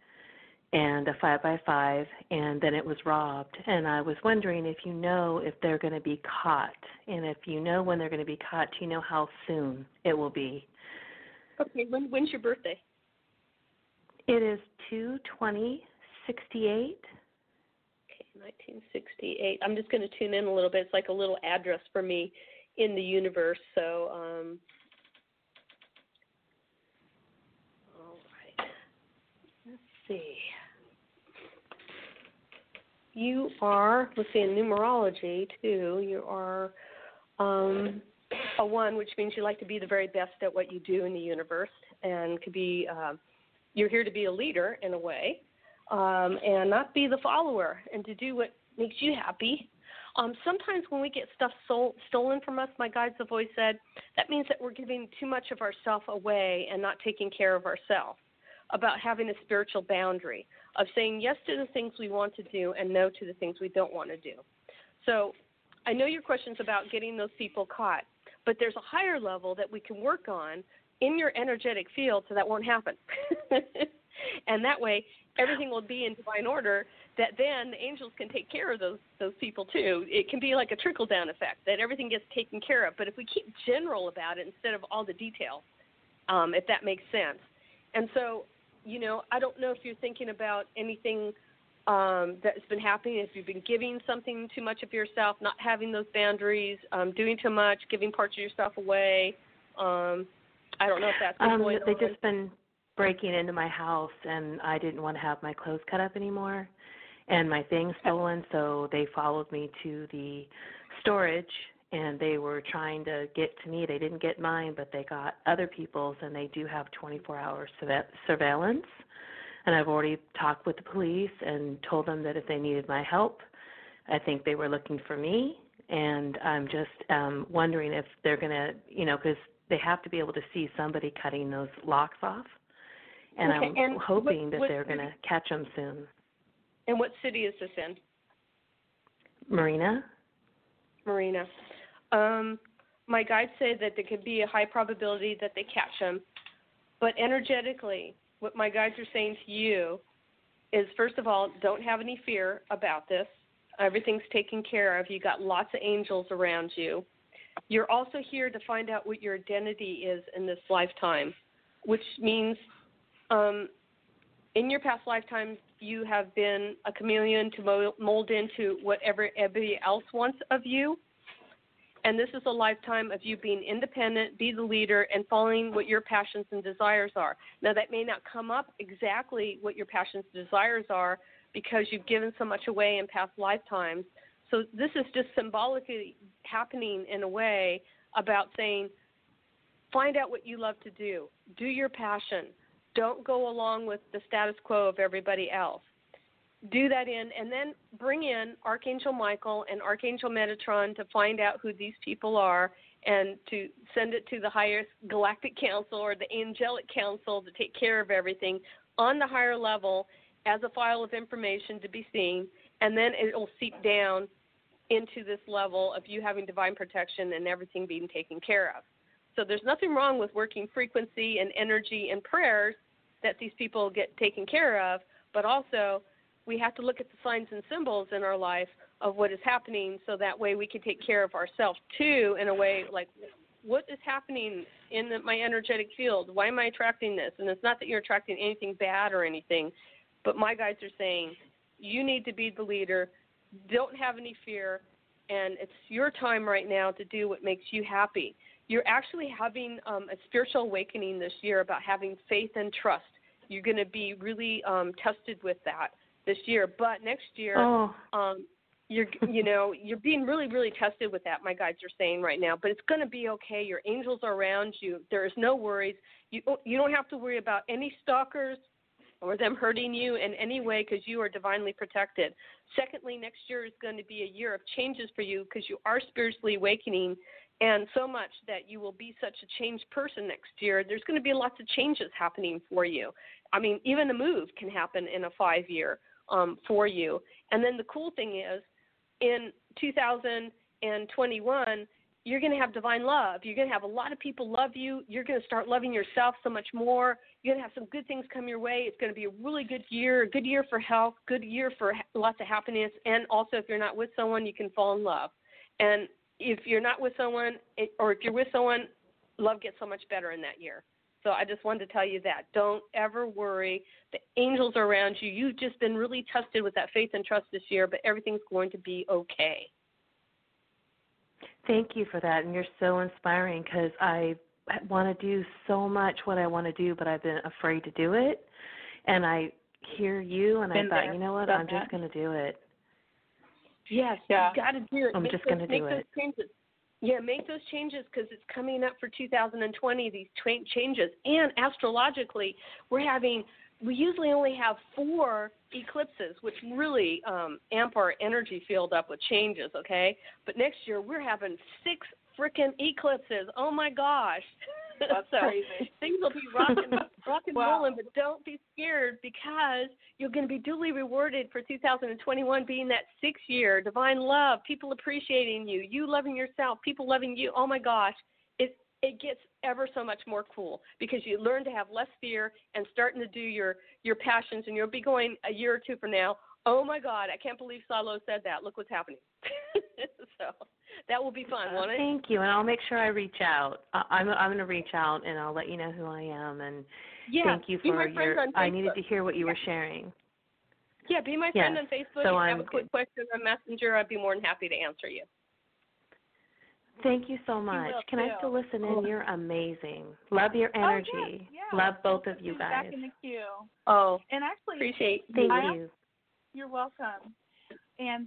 and a 5x5, and then it was robbed. And I was wondering if you know if they're going to be caught, and if you know when they're going to be caught, do you know how soon it will be? Okay, when's your birthday? It is 2/20/68. Okay, 1968. I'm just going to tune in a little bit. It's like a little address for me in the universe, so... all right. Let's see. You are, let's see, in numerology, too, you are a one, which means you like to be the very best at what you do in the universe, and could be... you're here to be a leader in a way, and not be the follower, and to do what makes you happy. Sometimes when we get stuff stolen from us, my guides have always said, that means that we're giving too much of ourselves away and not taking care of ourselves, about having a spiritual boundary of saying yes to the things we want to do and no to the things we don't want to do. So I know your question's about getting those people caught, but there's a higher level that we can work on in your energetic field so that won't happen. And that way, everything will be in divine order, that then the angels can take care of those people too. It can be like a trickle-down effect, that everything gets taken care of. But if we keep general about it instead of all the detail, if that makes sense. And so, you know, I don't know if you're thinking about anything that's been happening, if you've been giving something too much of yourself, not having those boundaries, doing too much, giving parts of yourself away. I don't know if that's been going on. They've just been breaking into my house, and I didn't want to have my clothes cut up anymore and my things stolen, so they followed me to the storage, and they were trying to get to me. They didn't get mine, but they got other people's, and they do have 24-hour surveillance. And I've already talked with the police and told them that if they needed my help, I think they were looking for me. And I'm just wondering if they're going to, you know, because they have to be able to see somebody cutting those locks off. And okay, I'm and hoping that they're going to catch them soon. And what city is this in? Marina. My guides say that there could be a high probability that they catch them. But energetically, what my guides are saying to you is, first of all, don't have any fear about this. Everything's taken care of. You got lots of angels around you. You're also here to find out what your identity is in this lifetime, which means in your past lifetimes you have been a chameleon to mold into whatever everybody else wants of you. And this is a lifetime of you being independent, be the leader, and following what your passions and desires are. Now, that may not come up exactly what your passions and desires are because you've given so much away in past lifetimes. So this is just symbolically happening in a way about saying, find out what you love to do. Do your passion. Don't go along with the status quo of everybody else. Do that in, and then bring in Archangel Michael and Archangel Metatron to find out who these people are and to send it to the highest galactic council or the angelic council to take care of everything on the higher level as a file of information to be seen. And then it will seep down into this level of you having divine protection and everything being taken care of. So there's nothing wrong with working frequency and energy and prayers that these people get taken care of, but also we have to look at the signs and symbols in our life of what is happening so that way we can take care of ourselves too in a way like, what is happening in my energetic field? Why am I attracting this? And it's not that you're attracting anything bad or anything, but my guides are saying, you need to be the leader. Don't have any fear. And it's your time right now to do what makes you happy. You're actually having a spiritual awakening this year about having faith and trust. You're going to be really tested with that this year. But next year, you're being really, really tested with that, my guides are saying right now. But it's going to be okay. Your angels are around you. There is no worries. You don't have to worry about any stalkers or them hurting you in any way because you are divinely protected. Secondly, next year is going to be a year of changes for you because you are spiritually awakening, and so much that you will be such a changed person next year. There's going to be lots of changes happening for you. I mean, even a move can happen in a 5-year for you. And then the cool thing is in 2021, you're going to have divine love. You're going to have a lot of people love you. You're going to start loving yourself so much more. You're going to have some good things come your way. It's going to be a really good year for health, good year for lots of happiness. And also, if you're not with someone, you can fall in love. And if you're not with someone, or if you're with someone, love gets so much better in that year. So I just wanted to tell you that. Don't ever worry. The angels are around you. You've just been really tested with that faith and trust this year, but everything's going to be okay. Thank you for that, and you're so inspiring because I want to do so much what I want to do, but I've been afraid to do it, and I hear you, and I thought, you know what, I'm just going to do it. Yes, you've got to do it. I'm just going to do it. Yeah, make those changes because it's coming up for 2020, these changes, and astrologically, we usually only have 4 eclipses, which really amp our energy field up with changes, okay? But next year, we're having 6 freaking eclipses. Oh, my gosh. That's so crazy. Things will be rocking, wow, rolling, but don't be scared because you're going to be duly rewarded for 2021 being that 6th year. Divine love, people appreciating you, you loving yourself, people loving you. Oh, my gosh. It gets ever so much more cool because you learn to have less fear and starting to do your passions, and you'll be going a year or two from now, oh, my God, I can't believe Salo said that. Look what's happening. So that will be fun, won't it? Thank you, and I'll make sure I reach out. I'm going to reach out, and I'll let you know who I am. And thank you for I needed to hear what you were sharing. Yeah, be my friend on Facebook. So if you have a quick question on Messenger, I'd be more than happy to answer you. Thank you so much. Can I still listen in? You're amazing. Love your energy. Oh, yeah. Love both of you guys. Back in the queue. Oh, and actually, appreciate you. You're welcome. And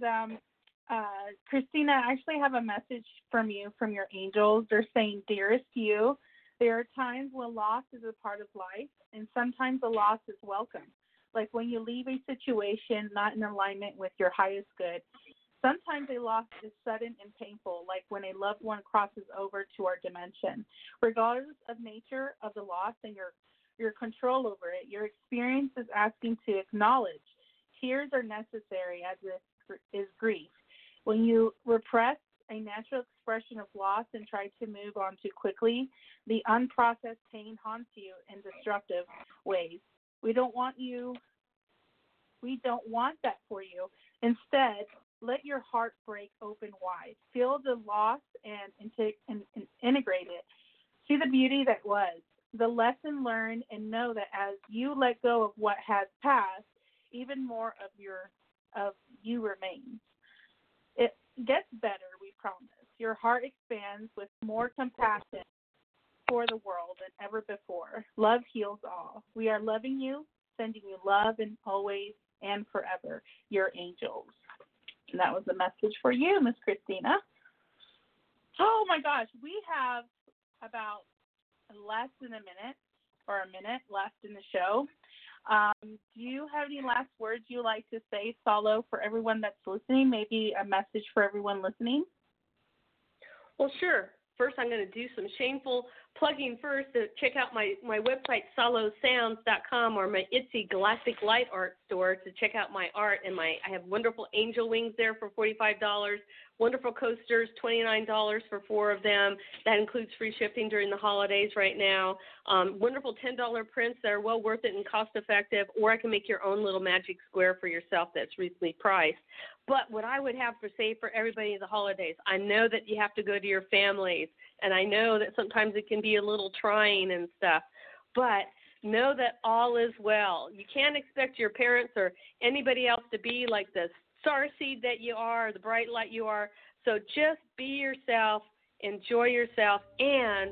Christina, I actually have a message from you from your angels. They're saying, "Dearest you, there are times when loss is a part of life, and sometimes the loss is welcome. Like when you leave a situation not in alignment with your highest good. Sometimes a loss is sudden and painful, like when a loved one crosses over to our dimension. Regardless of nature of the loss and your control over it, your experience is asking to acknowledge. Tears are necessary, as is grief. When you repress a natural expression of loss and try to move on too quickly, the unprocessed pain haunts you in destructive ways. We don't want that for you. Instead, let your heart break open wide. Feel the loss and integrate it. See the beauty that was, the lesson learned, and know that as you let go of what has passed, even more of you remains. It gets better, we promise. Your heart expands with more compassion for the world than ever before. Love heals all. We are loving you, sending you love, and always and forever, your angels." And that was the message for you, Miss Christina. Oh, my gosh. We have about less than a minute left in the show. Do you have any last words you like to say, Salo, for everyone that's listening? Maybe a message for everyone listening? Well, sure. First, I'm going to do some shameful plugging first. Check out my website, salosounds.com, or my Etsy Galactic Light Art store to check out my art. And I have wonderful angel wings there for $45, wonderful coasters, $29 for 4 of them. That includes free shipping during the holidays right now. Wonderful $10 prints that are well worth it and cost-effective, or I can make your own little magic square for yourself that's reasonably priced. But what I would have to say for everybody is the holidays. I know that you have to go to your families, and I know that sometimes it can be a little trying and stuff, but know that all is well. You can't expect your parents or anybody else to be like the star seed that you are, the bright light you are. So just be yourself, enjoy yourself, and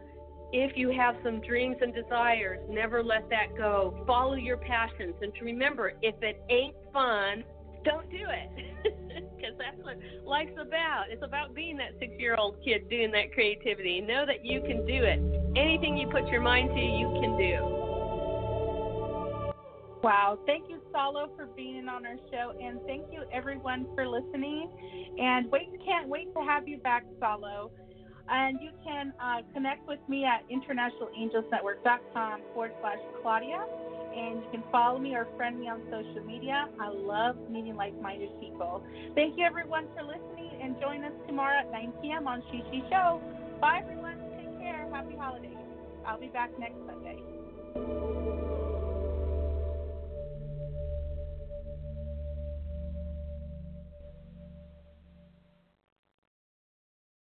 if you have some dreams and desires, never let that go. Follow your passions, and remember, if it ain't fun, don't do it, because that's what life's about. It's about being that 6-year-old kid doing that creativity. Know that you can do it. Anything you put your mind to, you can do. Wow. Thank you, Salo, for being on our show, and thank you, everyone, for listening. And can't wait to have you back, Salo. And you can connect with me at internationalangelsnetwork.com/Claudia. And you can follow me or friend me on social media. I love meeting like-minded people. Thank you, everyone, for listening, and join us tomorrow at 9 p.m. on She Show. Bye, everyone. Take care. Happy holidays. I'll be back next Sunday.